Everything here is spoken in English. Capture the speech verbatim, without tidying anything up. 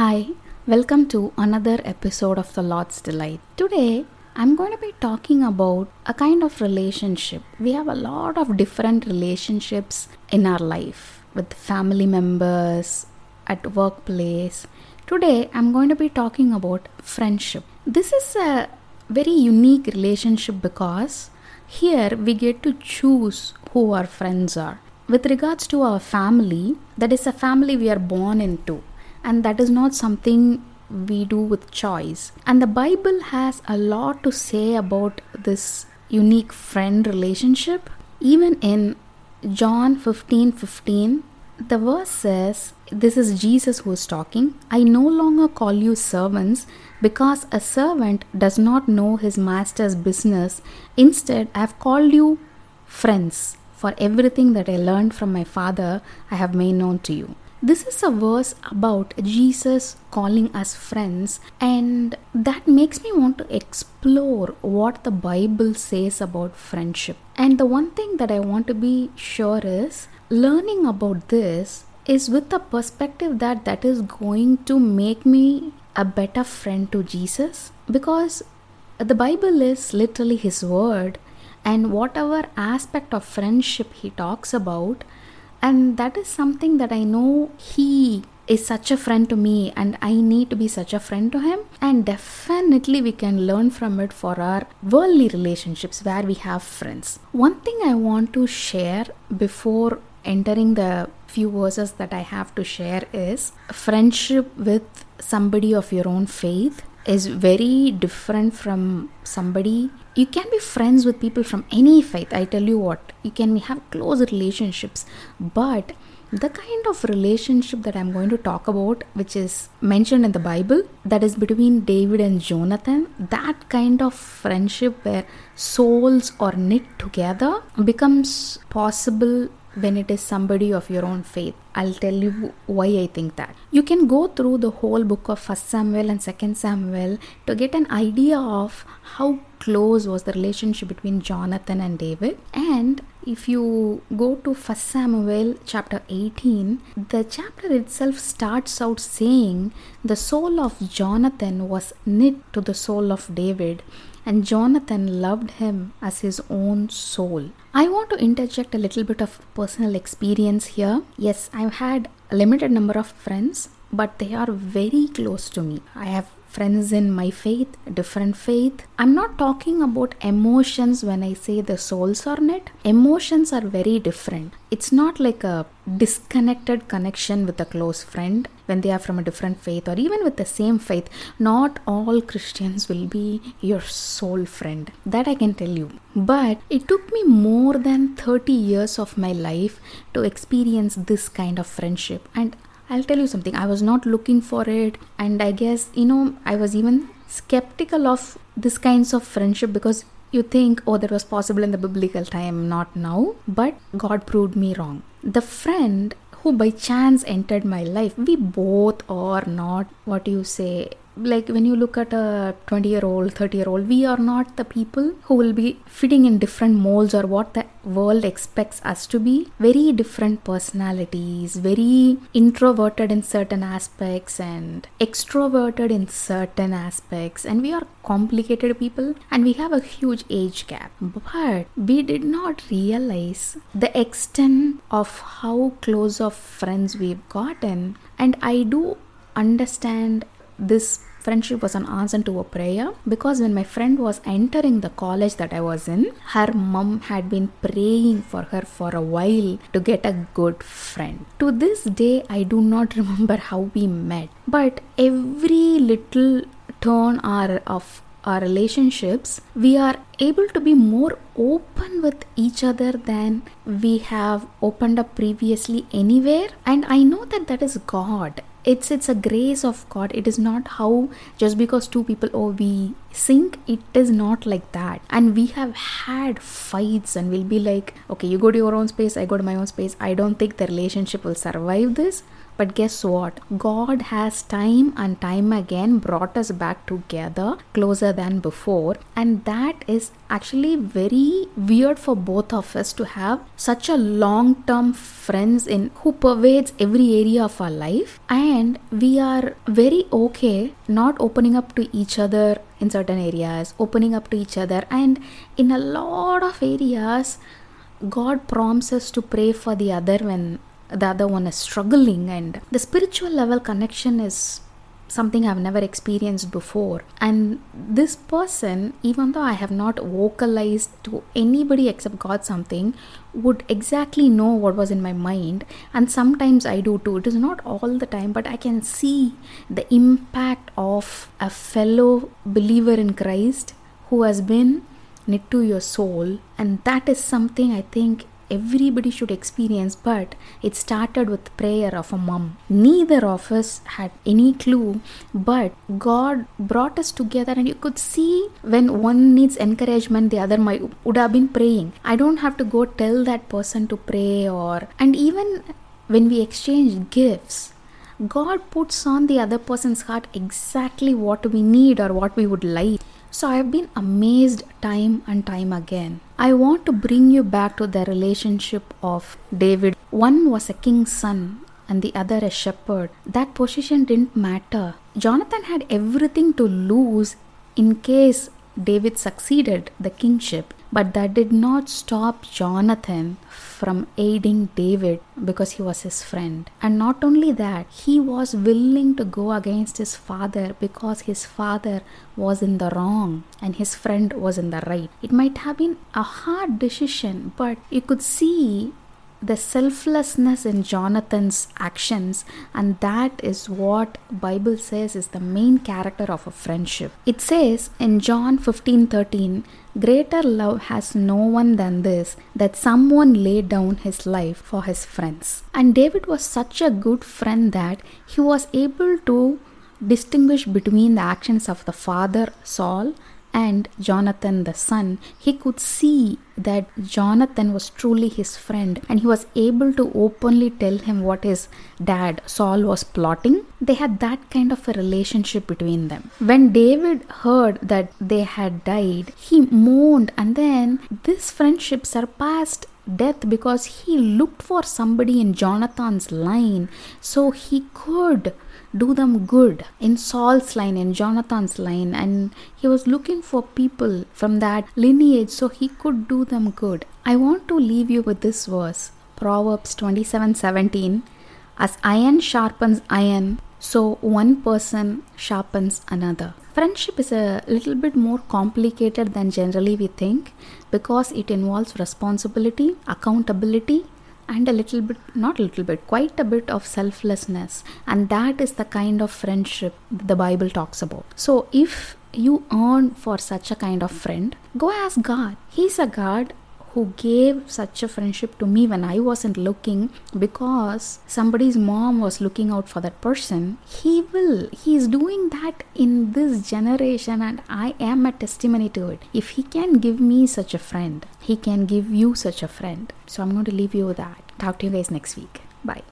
Hi, welcome to another episode of The Lord's Delight. Today, I'm going to be talking about a kind of relationship. We have a lot of different relationships in our life with family members, at workplace. Today, I'm going to be talking about friendship. This is a very unique relationship because here we get to choose who our friends are. With regards to our family, that is a family we are born into. And that is not something we do with choice. And the Bible has a lot to say about this unique friend relationship. Even in John fifteen fifteen, the verse says, this is Jesus who is talking, "I no longer call you servants, because a servant does not know his master's business. Instead, I have called you friends, for everything that I learned from my Father, I have made known to you." This is a verse about Jesus calling us friends, and that makes me want to explore what the Bible says about friendship. And the one thing that I want to be sure is, learning about this is with the perspective that that is going to make me a better friend to Jesus, because the Bible is literally His word, and whatever aspect of friendship He talks about, and that is something that I know He is such a friend to me, and I need to be such a friend to Him. And definitely we can learn from it for our worldly relationships where we have friends. One thing I want to share before entering the few verses that I have to share is, friendship with somebody of your own faith is very different from somebody. You can be friends with people from any faith. I tell you what, you can have close relationships, but the kind of relationship that I'm going to talk about, which is mentioned in the Bible, that is between David and Jonathan, that kind of friendship where souls are knit together becomes possible when it is somebody of your own faith. I'll tell you why I think that. You can go through the whole book of First Samuel and Second Samuel to get an idea of how close was the relationship between Jonathan and David. And if you go to First Samuel chapter eighteen, the chapter itself starts out saying the soul of Jonathan was knit to the soul of David, and Jonathan loved him as his own soul. I want to interject a little bit of personal experience here. Yes, I've had a limited number of friends, but they are very close to me. I have friends in my faith, different faith. I'm not talking about emotions when I say the souls are knit. Emotions are very different. It's not like a disconnected connection with a close friend when they are from a different faith, or even with the same faith. Not all Christians will be your soul friend. That I can tell you. But it took me more than thirty years of my life to experience this kind of friendship. And I'll tell you something, I was not looking for it, and I guess, you know, I was even skeptical of this kinds of friendship, because you think, oh, that was possible in the biblical time, not now. But God proved me wrong. The friend who by chance entered my life, we both are not, what do you say, like when you look at a twenty year old, thirty year old, we are not the people who will be fitting in different molds or what the world expects us to be. Very different personalities, very introverted in certain aspects and extroverted in certain aspects, and we are complicated people, and we have a huge age gap. But we did not realize the extent of how close of friends we've gotten. And I do understand this friendship was an answer to a prayer, because when my friend was entering the college that I was in, her mom had been praying for her for a while to get a good friend. To this day, I do not remember how we met, but every little turn of our relationships, we are able to be more open with each other than we have opened up previously anywhere. And I know that that is God. It's it's a grace of God. It is not how just because two people, oh, we sync. It is not like that. And we have had fights, and we'll be like, okay, you go to your own space, I go to my own space. I don't think the relationship will survive this. But guess what? God has time and time again brought us back together, closer than before. And that is actually very weird for both of us to have such a long-term friends in who pervades every area of our life. And we are very okay not opening up to each other in certain areas, opening up to each other. And in a lot of areas, God prompts us to pray for the other when the other one is struggling. And the spiritual level connection is something I've never experienced before. And this person, even though I have not vocalized to anybody except God something, would exactly know what was in my mind. And sometimes I do too. It is not all the time, but I can see the impact of a fellow believer in Christ who has been knit to your soul. And that is something I think everybody should experience, but it started with prayer of a mom. Neither of us had any clue, but God brought us together, and you could see when one needs encouragement, the other might would have been praying. I don't have to go tell that person to pray. Or and even when we exchange gifts, God puts on the other person's heart exactly what we need or what we would like. So I have been amazed time and time again. I want to bring you back to the relationship of David. One was a king's son and the other a shepherd. That position didn't matter. Jonathan had everything to lose in case David succeeded the kingship. But that did not stop Jonathan from aiding David because he was his friend. And not only that, he was willing to go against his father because his father was in the wrong and his friend was in the right. It might have been a hard decision, but you could see the selflessness in Jonathan's actions, and that is what Bible says is the main character of a friendship. It says in John fifteen thirteen, "Greater love has no one than this, that someone lay down his life for his friends." And David was such a good friend that he was able to distinguish between the actions of the father Saul and Jonathan the son. He could see that Jonathan was truly his friend, and he was able to openly tell him what his dad Saul was plotting. They had that kind of a relationship between them. When David heard that they had died, he mourned, and then this friendship surpassed death because he looked for somebody in Jonathan's line so he could do them good in Saul's line, in Jonathan's line, and he was looking for people from that lineage so he could do them good. I want to leave you with this verse, Proverbs twenty-seven seventeen, "As iron sharpens iron, so one person sharpens another." Friendship is a little bit more complicated than generally we think because it involves responsibility, accountability, and a little bit, not a little bit, quite a bit of selflessness. And that is the kind of friendship the Bible talks about. So if you yearn for such a kind of friend, go ask God. He's a God who gave such a friendship to me when I wasn't looking because somebody's mom was looking out for that person. He will. He is doing that in this generation, and I am a testimony to it. If He can give me such a friend, He can give you such a friend. So I'm going to leave you with that. Talk to you guys next week. Bye.